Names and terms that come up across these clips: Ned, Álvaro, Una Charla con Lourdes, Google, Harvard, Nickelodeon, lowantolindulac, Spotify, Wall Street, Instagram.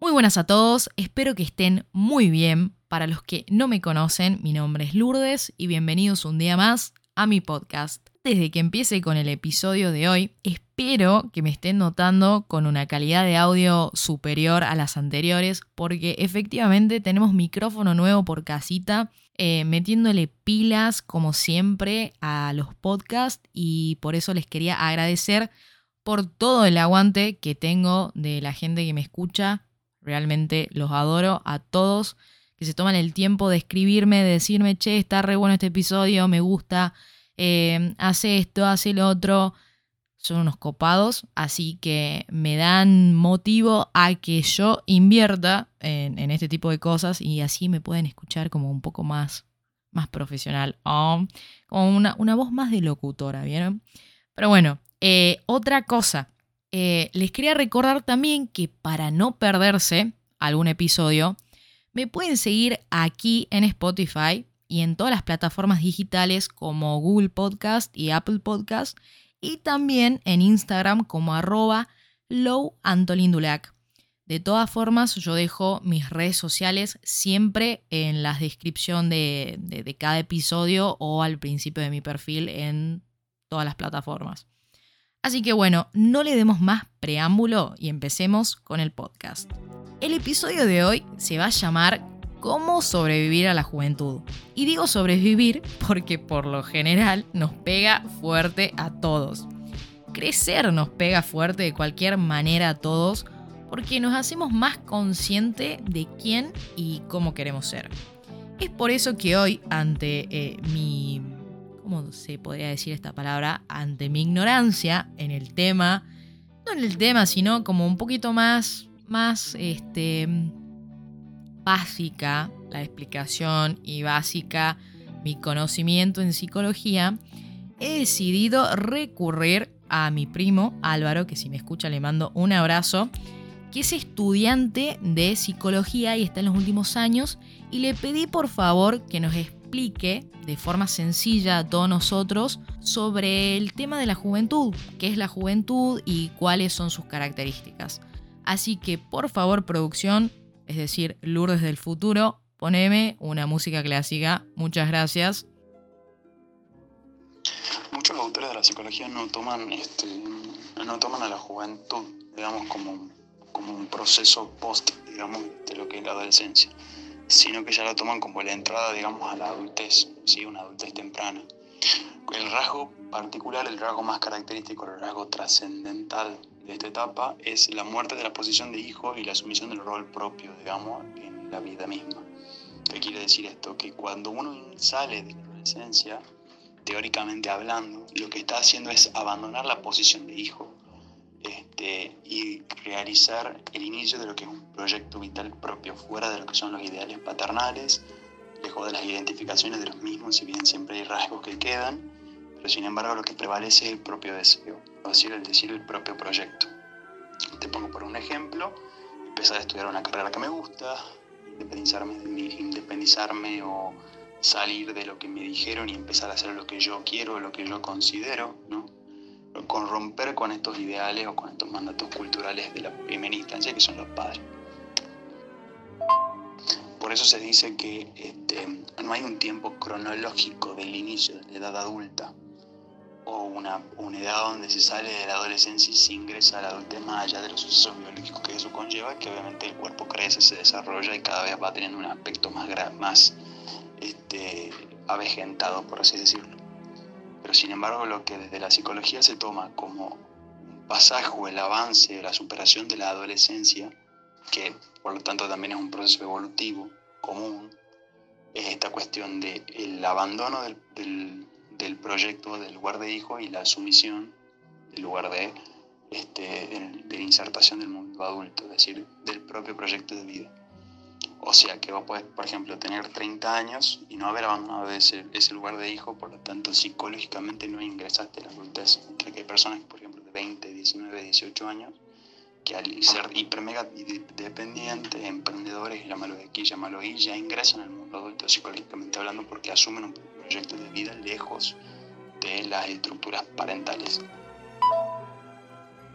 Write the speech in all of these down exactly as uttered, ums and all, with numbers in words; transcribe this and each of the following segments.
Muy buenas a todos, espero que estén muy bien. Para los que no me conocen, mi nombre es Lourdes y bienvenidos un día más a mi podcast. Desde que empiece con el episodio de hoy, espero que me estén notando con una calidad de audio superior a las anteriores, porque efectivamente tenemos micrófono nuevo por casita, eh, metiéndole pilas como siempre a los podcasts, y por eso les quería agradecer por todo el aguante que tengo de la gente que me escucha. Realmente los adoro a todos que se toman el tiempo de escribirme, de decirme, che, está re bueno este episodio, me gusta, eh, hace esto, hace lo otro. Son unos copados, así que me dan motivo a que yo invierta en, en este tipo de cosas y así me pueden escuchar como un poco más, más profesional, oh, como una, una voz más de locutora, ¿vieron? Pero bueno, eh, otra cosa. Eh, les quería recordar también que para no perderse algún episodio, me pueden seguir aquí en Spotify y en todas las plataformas digitales como Google Podcast y Apple Podcast, y también en Instagram como arroba lowantolindulac. De todas formas, yo dejo mis redes sociales siempre en la descripción de, de, de cada episodio o al principio de mi perfil en todas las plataformas. Así que bueno, no le demos más preámbulo y empecemos con el podcast. El episodio de hoy se va a llamar ¿Cómo sobrevivir a la juventud? Y digo sobrevivir porque por lo general nos pega fuerte a todos. Crecer nos pega fuerte de cualquier manera a todos porque nos hacemos más conscientes de quién y cómo queremos ser. Es por eso que hoy ante eh, mi... ¿Cómo se podría decir esta palabra? Ante mi ignorancia en el tema, no en el tema, sino como un poquito más... más este, básica la explicación y básica mi conocimiento en psicología, he decidido recurrir a mi primo Álvaro, que si me escucha le mando un abrazo, que es estudiante de psicología y está en los últimos años, y le pedí por favor que nos explique de forma sencilla a todos nosotros sobre el tema de la juventud, qué es la juventud y cuáles son sus características. Así que, por favor, producción, es decir, Lourdes del futuro, poneme una música clásica. Muchas gracias. Muchos autores de la psicología no toman, este, no toman a la juventud, digamos, como, como un proceso post, digamos, de lo que es la adolescencia, sino que ya la toman como la entrada, digamos, a la adultez, ¿sí? Una adultez temprana. El rasgo particular, el rasgo más característico, el rasgo trascendental de esta etapa es la muerte de la posición de hijo y la sumisión del rol propio, digamos, en la vida misma. ¿Qué quiere decir esto? Que cuando uno sale de la adolescencia, teóricamente hablando, lo que está haciendo es abandonar la posición de hijo este, y realizar el inicio de lo que es un proyecto vital propio, fuera de lo que son los ideales paternales, lejos de las identificaciones de los mismos, si bien siempre hay rasgos que quedan, pero sin embargo lo que prevalece es el propio deseo, o decir, el decir el propio proyecto. Te pongo por un ejemplo, empezar a estudiar una carrera que me gusta, independizarme, independizarme o salir de lo que me dijeron y empezar a hacer lo que yo quiero, lo que yo considero, ¿no? Con romper con estos ideales o con estos mandatos culturales de la primera instancia que son los padres. Por eso se dice que este, no hay un tiempo cronológico del inicio de la edad adulta o una, una edad donde se sale de la adolescencia y se ingresa a la adultez, más allá de los sucesos biológicos que eso conlleva, que obviamente el cuerpo crece, se desarrolla y cada vez va teniendo un aspecto más, más este, avejentado, por así decirlo. Pero sin embargo lo que desde la psicología se toma como un pasaje o el avance o la superación de la adolescencia, que por lo tanto también es un proceso evolutivo común, es esta cuestión del abandono del, del, del proyecto del lugar de hijo y la sumisión del lugar de, este, de, de insertación del mundo adulto, es decir, del propio proyecto de vida. O sea que vos podés, por ejemplo, tener treinta años y no haber abandonado ese, ese lugar de hijo, por lo tanto psicológicamente no ingresaste a la adultez, mientras que hay personas, por ejemplo, de veinte, diecinueve, dieciocho años, que al ser hiper mega dependientes, emprendedores, llámalo de aquí, llámalo ahí, ya ingresan al mundo adulto psicológicamente hablando porque asumen un proyecto de vida lejos de las estructuras parentales.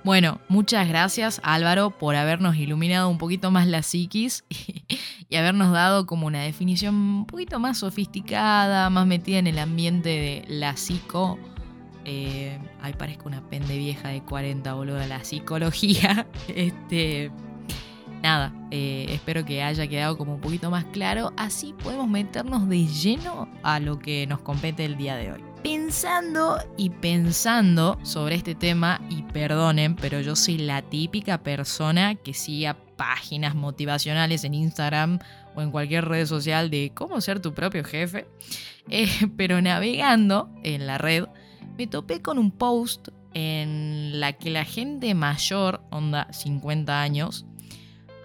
Bueno, muchas gracias Álvaro por habernos iluminado un poquito más la psiquis y, y habernos dado como una definición un poquito más sofisticada, más metida en el ambiente de la psico... Eh, ay, parezco una pende vieja de cuarenta, boludo, la psicología. Este... Nada, eh, espero que haya quedado como un poquito más claro. Así podemos meternos de lleno a lo que nos compete el día de hoy. Pensando y pensando sobre este tema, y perdonen, pero yo soy la típica persona que siga páginas motivacionales en Instagram o en cualquier red social de cómo ser tu propio jefe. Eh, pero navegando en la red, me topé con un post en la que la gente mayor, onda cincuenta años,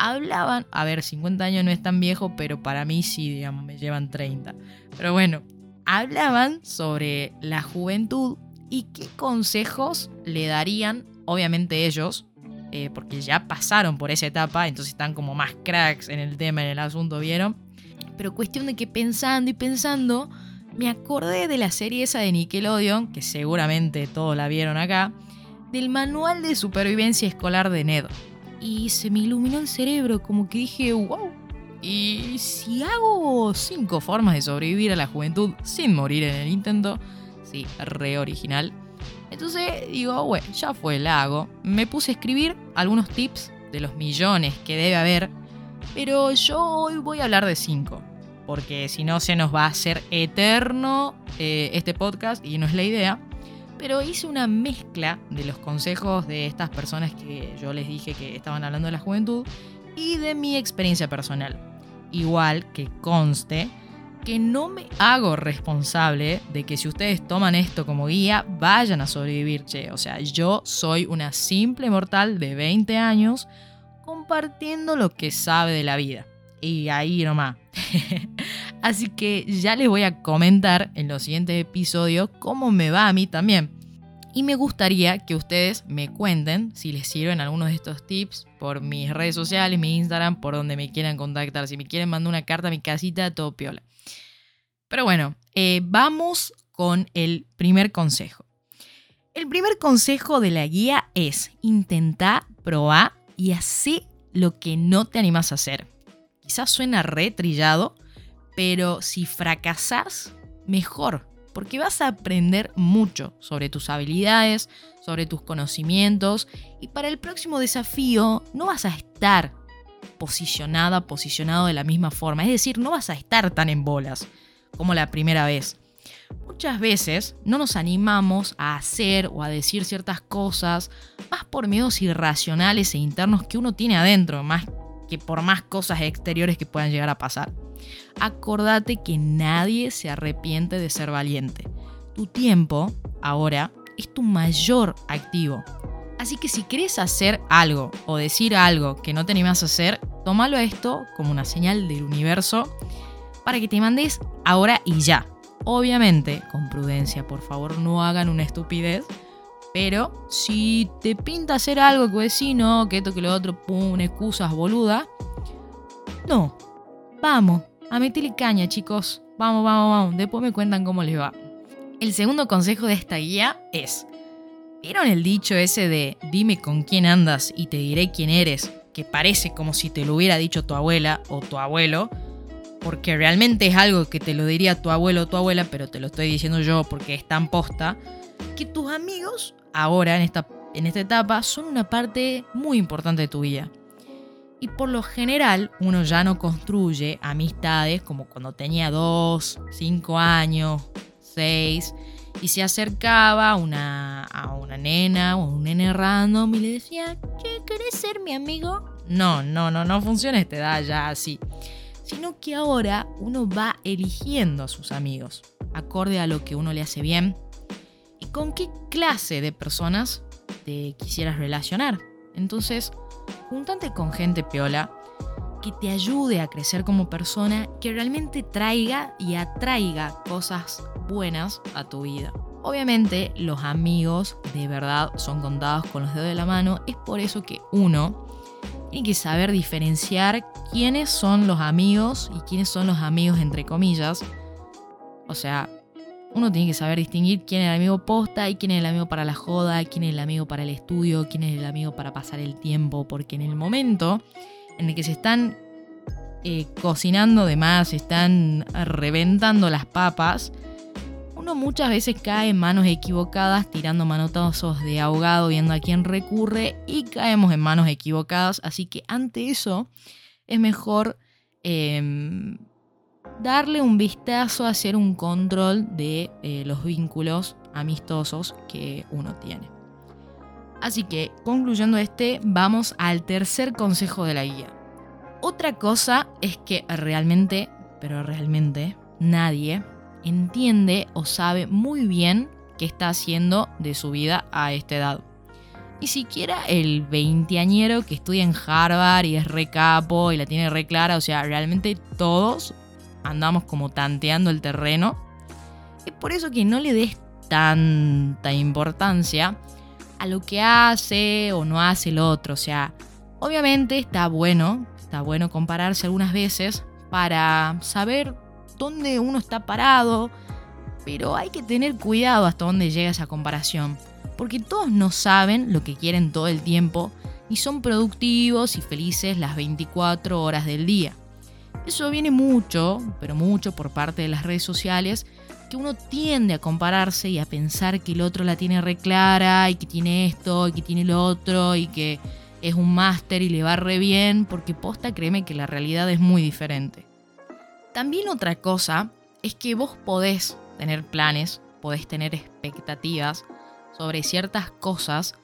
hablaban, a ver, cincuenta años no es tan viejo, pero para mí sí, digamos, me llevan treinta. Pero bueno, hablaban sobre la juventud y qué consejos le darían, obviamente ellos, eh, porque ya pasaron por esa etapa, entonces están como más cracks en el tema, en el asunto, ¿vieron? Pero cuestión de que pensando y pensando, me acordé de la serie esa de Nickelodeon, que seguramente todos la vieron acá, del manual de supervivencia escolar de Ned. Y se me iluminó el cerebro, como que dije, wow, y si hago cinco formas de sobrevivir a la juventud sin morir en el intento, sí, re original. Entonces digo, bueno, ya fue, el hago. Me puse a escribir algunos tips de los millones que debe haber, pero yo hoy voy a hablar de cinco, porque si no se nos va a hacer eterno eh, este podcast y no es la idea. Pero hice una mezcla de los consejos de estas personas que yo les dije que estaban hablando de la juventud y de mi experiencia personal. Igual que conste que no me hago responsable de que si ustedes toman esto como guía, vayan a sobrevivir, che. O sea, yo soy una simple mortal de veinte años compartiendo lo que sabe de la vida. Y ahí nomás. Así que ya les voy a comentar en los siguientes episodios cómo me va a mí también. Y me gustaría que ustedes me cuenten si les sirven algunos de estos tips por mis redes sociales, mi Instagram, por donde me quieran contactar. Si me quieren mandar una carta a mi casita, todo piola. Pero bueno, eh, vamos con el primer consejo. El primer consejo de la guía es intentá, probá y hacé lo que no te animás a hacer. Quizás suena re trillado, pero si fracasás, mejor, porque vas a aprender mucho sobre tus habilidades, sobre tus conocimientos, y para el próximo desafío no vas a estar posicionada, posicionado de la misma forma, es decir, no vas a estar tan en bolas como la primera vez. Muchas veces no nos animamos a hacer o a decir ciertas cosas, más por miedos irracionales e internos que uno tiene adentro, más que por más cosas exteriores que puedan llegar a pasar. Acordate que nadie se arrepiente de ser valiente. Tu tiempo, ahora, es tu mayor activo. Así que si querés hacer algo o decir algo que no te animás a hacer, tómalo a esto como una señal del universo para que te mandes ahora y ya. Obviamente, con prudencia, por favor, no hagan una estupidez. Pero si te pinta hacer algo que decís, no, que esto, que lo otro, pum, excusas boludas. No, vamos, a meterle caña, chicos. Vamos, vamos, vamos. Después me cuentan cómo les va. El segundo consejo de esta guía es, ¿vieron el dicho ese de dime con quién andas y te diré quién eres? Que parece como si te lo hubiera dicho tu abuela o tu abuelo. Porque realmente es algo que te lo diría tu abuelo o tu abuela, pero te lo estoy diciendo yo porque es tan posta. Que tus amigos, ahora en esta, en esta etapa, son una parte muy importante de tu vida. Y por lo general, uno ya no construye amistades como cuando tenía dos, cinco años, seis, y se acercaba una, a una nena o un nene random y le decía, che, ¿querés ser mi amigo? No, no, no, no funciona esta edad ya así. Sino que ahora uno va eligiendo a sus amigos, acorde a lo que uno le hace bien. ¿Y con qué clase de personas te quisieras relacionar? Entonces, júntate con gente piola que te ayude a crecer como persona, que realmente traiga y atraiga cosas buenas a tu vida. Obviamente, los amigos de verdad son contados con los dedos de la mano. Es por eso que uno tiene que saber diferenciar quiénes son los amigos y quiénes son los amigos entre comillas. O sea, Uno tiene que saber distinguir quién es el amigo posta y quién es el amigo para la joda, quién es el amigo para el estudio, quién es el amigo para pasar el tiempo, porque en el momento en el que se están eh, cocinando de más, se están reventando las papas, uno muchas veces cae en manos equivocadas, tirando manotazos de ahogado, viendo a quién recurre, y caemos en manos equivocadas. Así que ante eso es mejor eh, darle un vistazo, hacer un control de eh, los vínculos amistosos que uno tiene. Así que, concluyendo este, vamos al tercer consejo de la guía. Otra cosa es que realmente, pero realmente, nadie entiende o sabe muy bien qué está haciendo de su vida a esta edad. Ni siquiera el veinteañero que estudia en Harvard y es re capo y la tiene re clara. O sea, realmente todos andamos como tanteando el terreno. Es por eso que no le des tanta importancia a lo que hace o no hace el otro. O sea, obviamente está bueno, está bueno compararse algunas veces para saber dónde uno está parado, pero hay que tener cuidado hasta dónde llega esa comparación, porque todos no saben lo que quieren todo el tiempo y son productivos y felices las veinticuatro horas del día. Eso viene mucho, pero mucho por parte de las redes sociales, que uno tiende a compararse y a pensar que el otro la tiene re clara y que tiene esto y que tiene lo otro y que es un máster y le va re bien, porque posta, créeme que la realidad es muy diferente. También otra cosa es que vos podés tener planes, podés tener expectativas sobre ciertas cosas,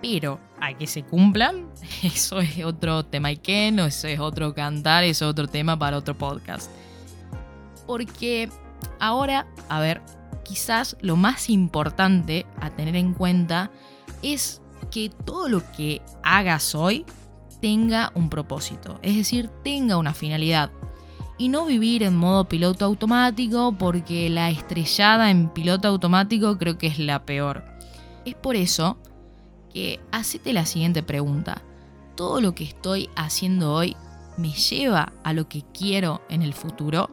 pero a que se cumplan, eso es otro tema y que no, eso es otro cantar, eso es otro tema para otro podcast. Porque ahora, a ver, quizás lo más importante a tener en cuenta es que todo lo que hagas hoy tenga un propósito, es decir, tenga una finalidad. Y no vivir en modo piloto automático, porque la estrellada en piloto automático creo que es la peor. Es por eso que hacete la siguiente pregunta. ¿Todo lo que estoy haciendo hoy me lleva a lo que quiero en el futuro?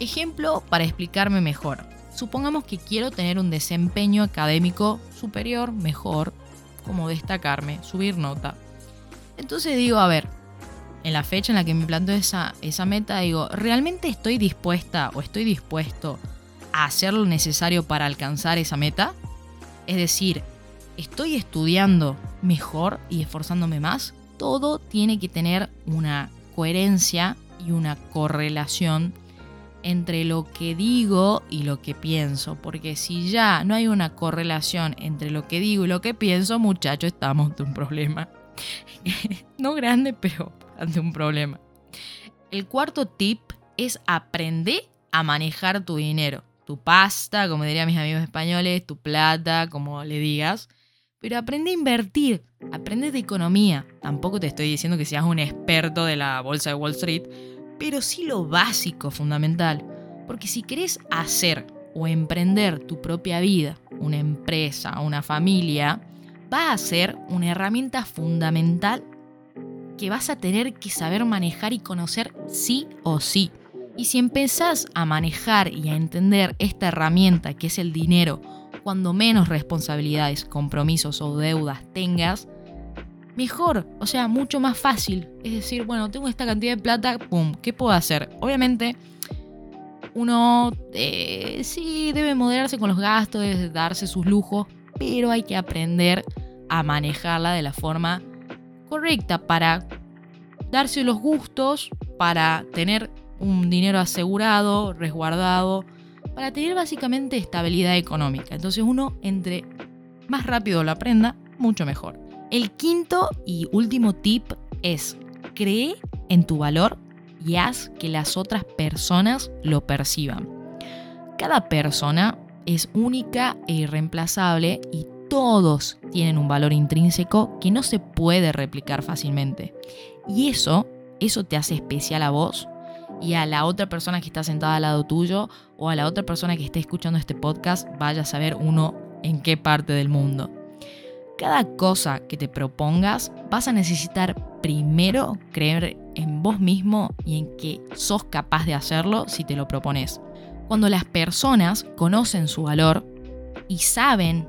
Ejemplo para explicarme mejor. Supongamos que quiero tener un desempeño académico superior, mejor, como destacarme, subir nota. Entonces digo, a ver, en la fecha en la que me planteo esa, esa meta, digo, ¿realmente estoy dispuesta o estoy dispuesto a hacer lo necesario para alcanzar esa meta? Es decir, ¿estoy estudiando mejor y esforzándome más? Todo tiene que tener una coherencia y una correlación entre lo que digo y lo que pienso. Porque si ya no hay una correlación entre lo que digo y lo que pienso, muchachos, estamos ante un problema. No grande, pero ante un problema. El cuarto tip es aprender a manejar tu dinero, tu pasta, como dirían mis amigos españoles, tu plata, como le digas, pero aprende a invertir, aprende de economía. Tampoco te estoy diciendo que seas un experto de la bolsa de Wall Street, pero sí lo básico, fundamental, porque si querés hacer o emprender tu propia vida, una empresa, una familia, va a ser una herramienta fundamental que vas a tener que saber manejar y conocer sí o sí. Y si empezás a manejar y a entender esta herramienta que es el dinero, cuando menos responsabilidades, compromisos o deudas tengas, mejor, o sea, mucho más fácil. Es decir, bueno, tengo esta cantidad de plata, pum, ¿qué puedo hacer? Obviamente, uno eh, sí debe moderarse con los gastos, debe darse sus lujos, pero hay que aprender a manejarla de la forma correcta para darse los gustos, para tener un dinero asegurado, resguardado, para tener básicamente estabilidad económica. Entonces uno, entre más rápido lo aprenda, mucho mejor. El quinto y último tip es: cree en tu valor y haz que las otras personas lo perciban. Cada persona es única e irreemplazable y todos tienen un valor intrínseco que no se puede replicar fácilmente. Y eso, eso te hace especial a vos y a la otra persona que está sentada al lado tuyo o a la otra persona que esté escuchando este podcast, vaya a saber uno en qué parte del mundo. Cada cosa que te propongas vas a necesitar primero creer en vos mismo y en que sos capaz de hacerlo si te lo propones. Cuando las personas conocen su valor y saben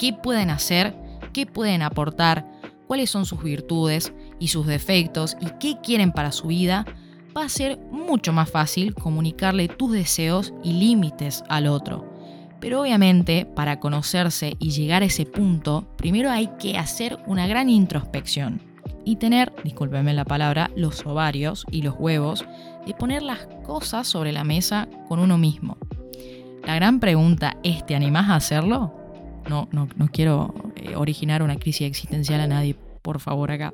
qué pueden hacer, qué pueden aportar, cuáles son sus virtudes y sus defectos y qué quieren para su vida, va a ser mucho más fácil comunicarle tus deseos y límites al otro. Pero obviamente, para conocerse y llegar a ese punto, primero hay que hacer una gran introspección y tener, discúlpenme la palabra, los ovarios y los huevos de poner las cosas sobre la mesa con uno mismo. La gran pregunta es, ¿te animás a hacerlo? No, no, no quiero originar una crisis existencial a nadie, por favor, acá.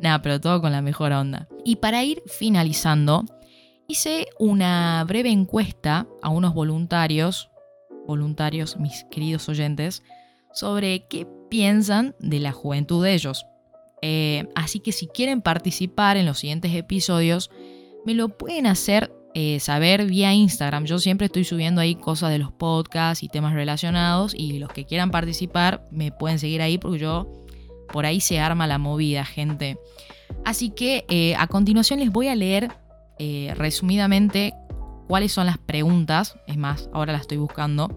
Nada, pero todo con la mejor onda. Y para ir finalizando, hice una breve encuesta a unos voluntarios, voluntarios, mis queridos oyentes, sobre qué piensan de la juventud de ellos. Eh, así que si quieren participar en los siguientes episodios, me lo pueden hacer eh, saber vía Instagram. Yo siempre estoy subiendo ahí cosas de los podcasts y temas relacionados, y los que quieran participar me pueden seguir ahí, porque yo por ahí se arma la movida, gente. Así que eh, a continuación les voy a leer eh, resumidamente cuáles son las preguntas. Es más, ahora las estoy buscando.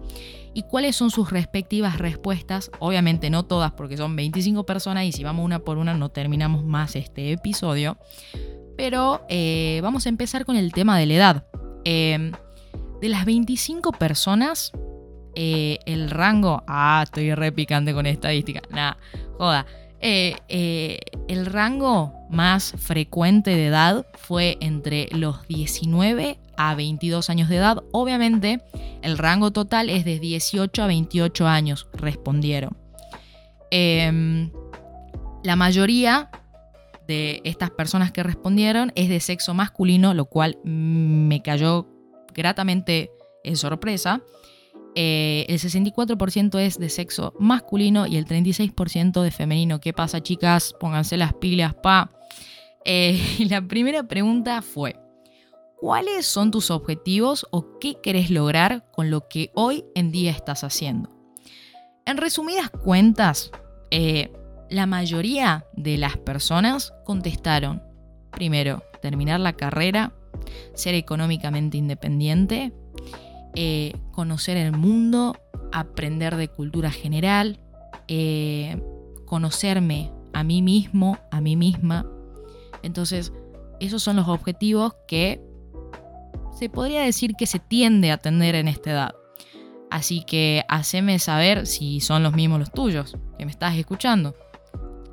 Y cuáles son sus respectivas respuestas. Obviamente no todas, porque son veinticinco personas, y si vamos una por una no terminamos más este episodio. Pero eh, vamos a empezar con el tema de la edad. Eh, de las veinticinco personas, eh, el rango... Ah, estoy re picante con estadística. Nah, joda. Eh, eh, el rango más frecuente de edad fue entre los diecinueve a veintidós años de edad. Obviamente, el rango total es de dieciocho a veintiocho años, respondieron. Eh, la mayoría de estas personas que respondieron es de sexo masculino, lo cual me cayó gratamente en sorpresa. Eh, el sesenta y cuatro por ciento es de sexo masculino y el treinta y seis por ciento de femenino. ¿Qué pasa, chicas? Pónganse las pilas, pa. Eh, y la primera pregunta fue: ¿cuáles son tus objetivos o qué querés lograr con lo que hoy en día estás haciendo? En resumidas cuentas, eh, la mayoría de las personas contestaron: primero, terminar la carrera, ser económicamente independiente, Eh, conocer el mundo, aprender de cultura general, eh, conocerme a mí mismo, a mí misma. Entonces, esos son los objetivos que se podría decir que se tiende a tener en esta edad. Así que haceme saber si son los mismos los tuyos, que me estás escuchando.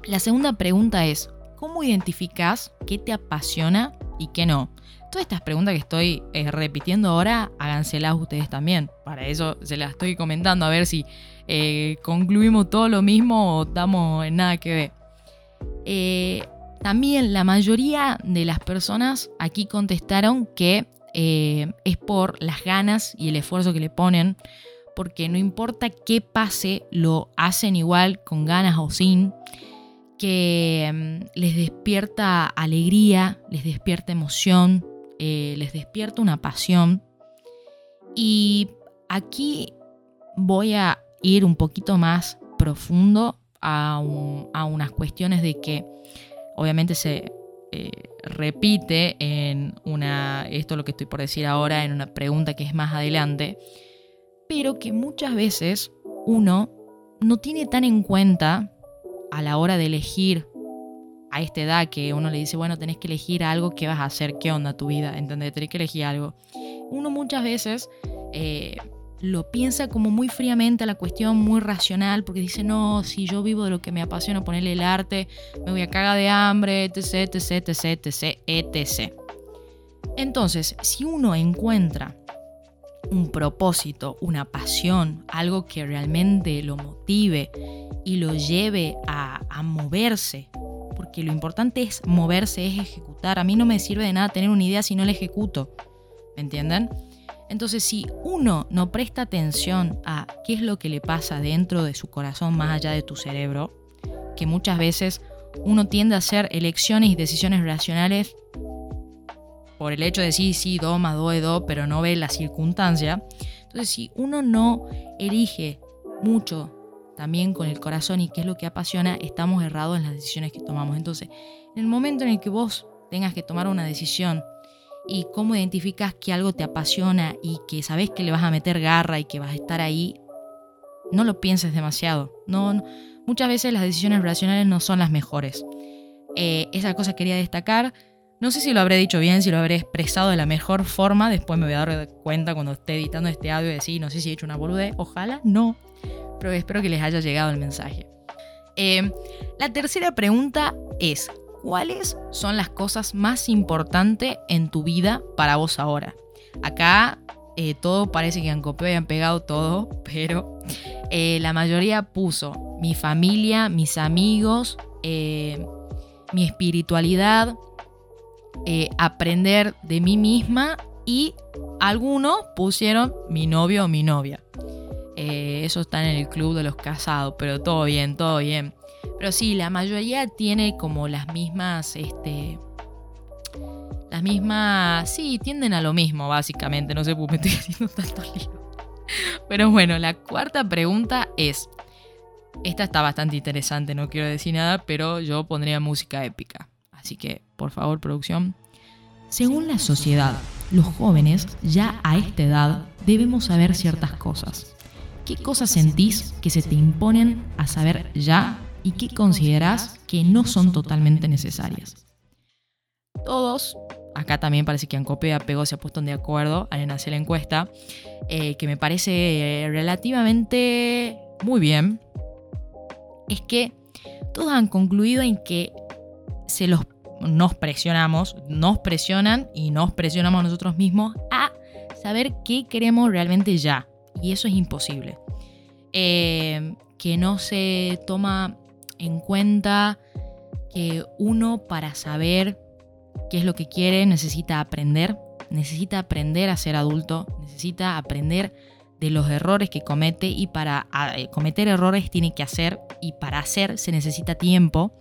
La segunda pregunta es: ¿cómo identificás qué te apasiona y qué no? Todas estas preguntas que estoy eh, repitiendo ahora, háganselas ustedes también. Para eso se las estoy comentando, a ver si eh, concluimos todo lo mismo o estamos en nada que ver. Eh, también la mayoría de las personas aquí contestaron que eh, es por las ganas y el esfuerzo que le ponen, porque no importa qué pase, lo hacen igual, con ganas o sin, que eh, les despierta alegría, les despierta emoción, Eh, les despierta una pasión. Y aquí voy a ir un poquito más profundo a, un, a unas cuestiones de que obviamente se eh, repite en una, esto es lo que estoy por decir ahora, en una pregunta que es más adelante, pero que muchas veces uno no tiene tan en cuenta a la hora de elegir. A esta edad que uno le dice, bueno, tenés que elegir algo, ¿qué vas a hacer? ¿Qué onda tu vida? ¿Entendés? Tenés que elegir algo. Uno muchas veces eh, lo piensa como muy fríamente a la cuestión, muy racional, porque dice, no, si yo vivo de lo que me apasiona, ponerle el arte, me voy a cagar de hambre, etc, etc, etc, etc, etcétera. Entonces, si uno encuentra un propósito, una pasión, algo que realmente lo motive y lo lleve a, a moverse, porque lo importante es moverse, es ejecutar. A mí no me sirve de nada tener una idea si no la ejecuto, ¿me entienden? Entonces, si uno no presta atención a qué es lo que le pasa dentro de su corazón, más allá de tu cerebro, que muchas veces uno tiende a hacer elecciones y decisiones racionales por el hecho de sí, sí, do, más do, do, pero no ve la circunstancia. Entonces, si uno no elige mucho también con el corazón y qué es lo que apasiona, estamos errados en las decisiones que tomamos. Entonces, en el momento en el que vos tengas que tomar una decisión y cómo identificas que algo te apasiona y que sabes que le vas a meter garra y que vas a estar ahí, no lo pienses demasiado. No, no. Muchas veces las decisiones relacionales no son las mejores. Eh, esa cosa quería destacar. No sé si lo habré dicho bien, si lo habré expresado de la mejor forma. Después me voy a dar cuenta cuando esté editando este audio y decir, no sé si he hecho una boludez. Ojalá no. Pero espero que les haya llegado el mensaje. Eh, la tercera pregunta es, ¿cuáles son las cosas más importantes en tu vida para vos ahora? Acá eh, todo parece que han copiado y han pegado todo, pero eh, la mayoría puso mi familia, mis amigos, eh, mi espiritualidad, Eh, aprender de mí misma, y algunos pusieron mi novio o mi novia. Eh, eso está en el club de los casados, pero todo bien, todo bien. Pero sí, la mayoría tiene como las mismas, este, las mismas, sí, tienden a lo mismo básicamente. No sé por qué me estoy haciendo tanto lío. Pero bueno, la cuarta pregunta es, esta está bastante interesante, no quiero decir nada, pero yo pondría música épica. Así que, por favor, producción. Según la sociedad, los jóvenes ya a esta edad debemos saber ciertas cosas. ¿Qué cosas sentís que se te imponen a saber ya y qué considerás que no son totalmente necesarias? Todos, acá también parece que han copiado, pegado, se han puesto de acuerdo al hacer la encuesta, eh, que me parece relativamente muy bien, es que todos han concluido en que se los nos presionamos, nos presionan y nos presionamos nosotros mismos a saber qué queremos realmente ya. Y eso es imposible. Eh, que no se toma en cuenta que uno, para saber qué es lo que quiere, necesita aprender. Necesita aprender a ser adulto. Necesita aprender de los errores que comete. Y para eh, cometer errores tiene que hacer. Y para hacer se necesita tiempo.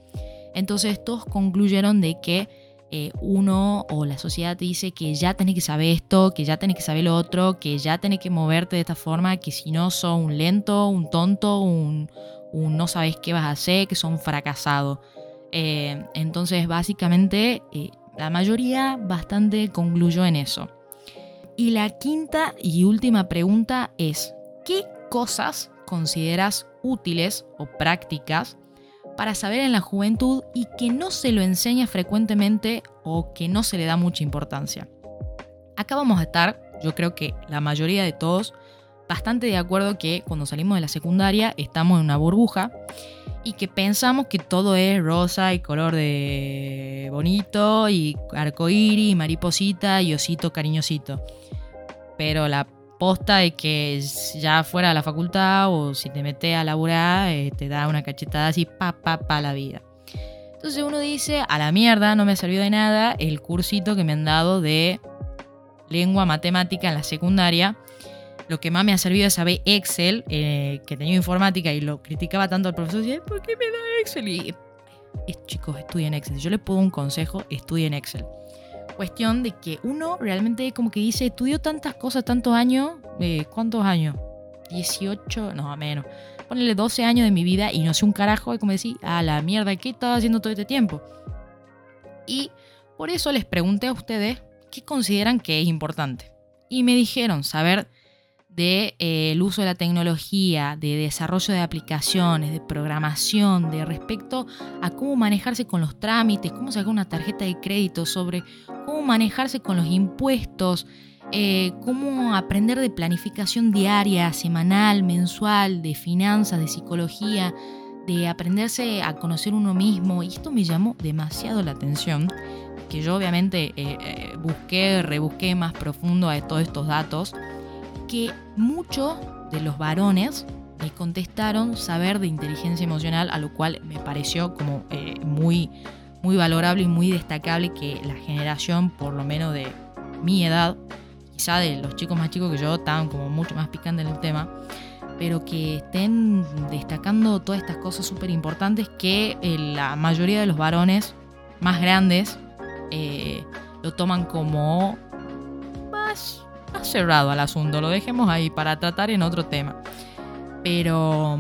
Entonces todos concluyeron de que eh, uno o la sociedad te dice que ya tenés que saber esto, que ya tenés que saber lo otro, que ya tenés que moverte de esta forma, que si no sos un lento, un tonto, un, un no sabés qué vas a hacer, que son fracasados. Eh, entonces básicamente eh, la mayoría bastante concluyó en eso. Y la quinta y última pregunta es, ¿qué cosas consideras útiles o prácticas para saber en la juventud y que no se lo enseña frecuentemente o que no se le da mucha importancia? Acá vamos a estar, yo creo que la mayoría de todos, bastante de acuerdo que cuando salimos de la secundaria estamos en una burbuja y que pensamos que todo es rosa y color de bonito y arcoíris y mariposita y osito cariñosito. Pero la posta de que ya fuera de la facultad o si te metes a laburar eh, te da una cachetada así pa pa pa la vida. Entonces uno dice, a la mierda, no me ha servido de nada el cursito que me han dado de lengua matemática en la secundaria. Lo que más me ha servido es saber Excel, eh, que tenía informática y lo criticaba tanto al profesor, decía, ¿por qué me da Excel? Y eh, chicos, estudien Excel. Si yo les puedo un consejo, estudien Excel. Cuestión de que uno realmente como que dice, estudió tantas cosas, tantos años, eh, ¿cuántos años? dieciocho, no, menos. Ponele doce años de mi vida y no sé un carajo, y como decir, a la mierda, ¿qué estaba haciendo todo este tiempo? Y por eso les pregunté a ustedes qué consideran que es importante. Y me dijeron saber del de, eh, uso de la tecnología, de desarrollo de aplicaciones, de programación, de respecto a cómo manejarse con los trámites, cómo sacar una tarjeta de crédito, sobre cómo manejarse con los impuestos, eh, cómo aprender de planificación diaria, semanal, mensual, de finanzas, de psicología, de aprenderse a conocer uno mismo. Y esto me llamó demasiado la atención, que yo obviamente eh, eh, busqué, rebusqué más profundo a todos estos datos, que muchos de los varones me contestaron saber de inteligencia emocional, a lo cual me pareció como eh, muy, muy valorable y muy destacable que la generación, por lo menos de mi edad, quizá de los chicos más chicos que yo, estaban como mucho más picantes en el tema, pero que estén destacando todas estas cosas súper importantes que eh, la mayoría de los varones más grandes eh, lo toman como más... cerrado al asunto, lo dejemos ahí para tratar en otro tema, pero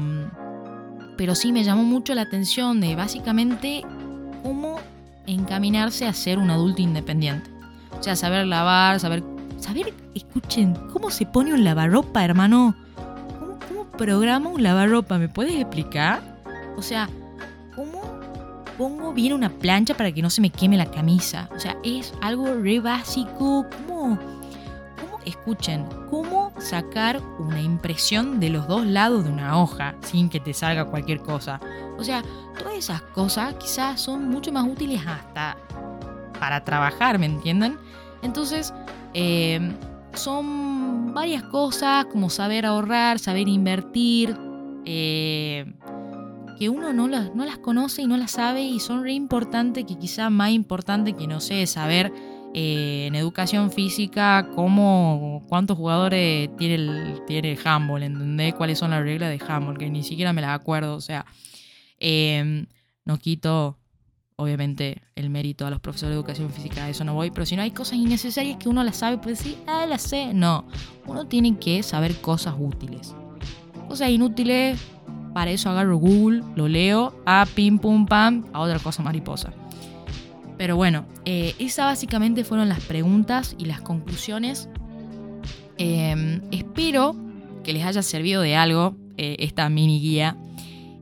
pero sí me llamó mucho la atención de básicamente cómo encaminarse a ser un adulto independiente, O sea, saber lavar, saber... Saber, escuchen, ¿cómo se pone un lavarropa, hermano? ¿Cómo, cómo programa un lavarropa? ¿Me puedes explicar? O sea, ¿cómo pongo bien una plancha para que no se me queme la camisa? O sea, es algo re básico. ¿Cómo...? Escuchen, ¿cómo sacar una impresión de los dos lados de una hoja sin que te salga cualquier cosa? O sea, todas esas cosas quizás son mucho más útiles hasta para trabajar, ¿me entienden? Entonces, eh, son varias cosas como saber ahorrar, saber invertir, eh, que uno no las, no las conoce y no las sabe y son re importantes, que quizás más importante que, no sé, saber... Eh, en educación física, cómo, cuántos jugadores tiene el, tiene el handball, ¿entendés? Cuáles son las reglas de handball, que ni siquiera me las acuerdo. O sea, eh, no quito, obviamente, el mérito a los profesores de educación física, a eso no voy, pero si no hay cosas innecesarias que uno las sabe, puede decir, ah, las sé. No, uno tiene que saber cosas útiles. Cosas inútiles, para eso agarro Google, lo leo, ah, pim, pum, pam, a otra cosa mariposa. Pero bueno, eh, esas básicamente fueron las preguntas y las conclusiones. Eh, espero que les haya servido de algo eh, esta mini guía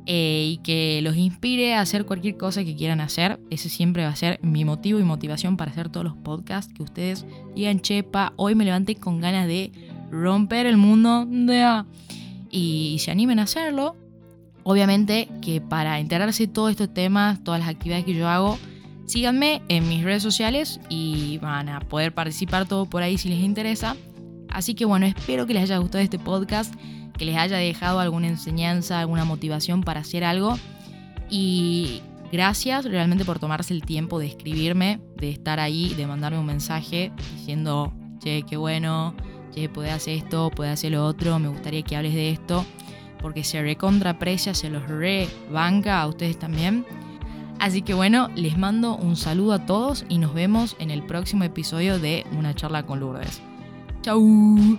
eh, y que los inspire a hacer cualquier cosa que quieran hacer. Ese siempre va a ser mi motivo y motivación para hacer todos los podcasts. Que ustedes digan, chepa, hoy me levanté con ganas de romper el mundo y se animen a hacerlo. Obviamente que para enterarse de todos estos temas, todas las actividades que yo hago, síganme en mis redes sociales y van a poder participar todo por ahí si les interesa. Así que bueno, espero que les haya gustado este podcast, que les haya dejado alguna enseñanza, alguna motivación para hacer algo. Y gracias realmente por tomarse el tiempo de escribirme, de estar ahí, de mandarme un mensaje diciendo, che, qué bueno, che, podés hacer esto, podés hacer lo otro, me gustaría que hables de esto, porque se recontraprecia, se los rebanca a ustedes también. Así que bueno, les mando un saludo a todos y nos vemos en el próximo episodio de Una Charla con Lourdes. ¡Chau!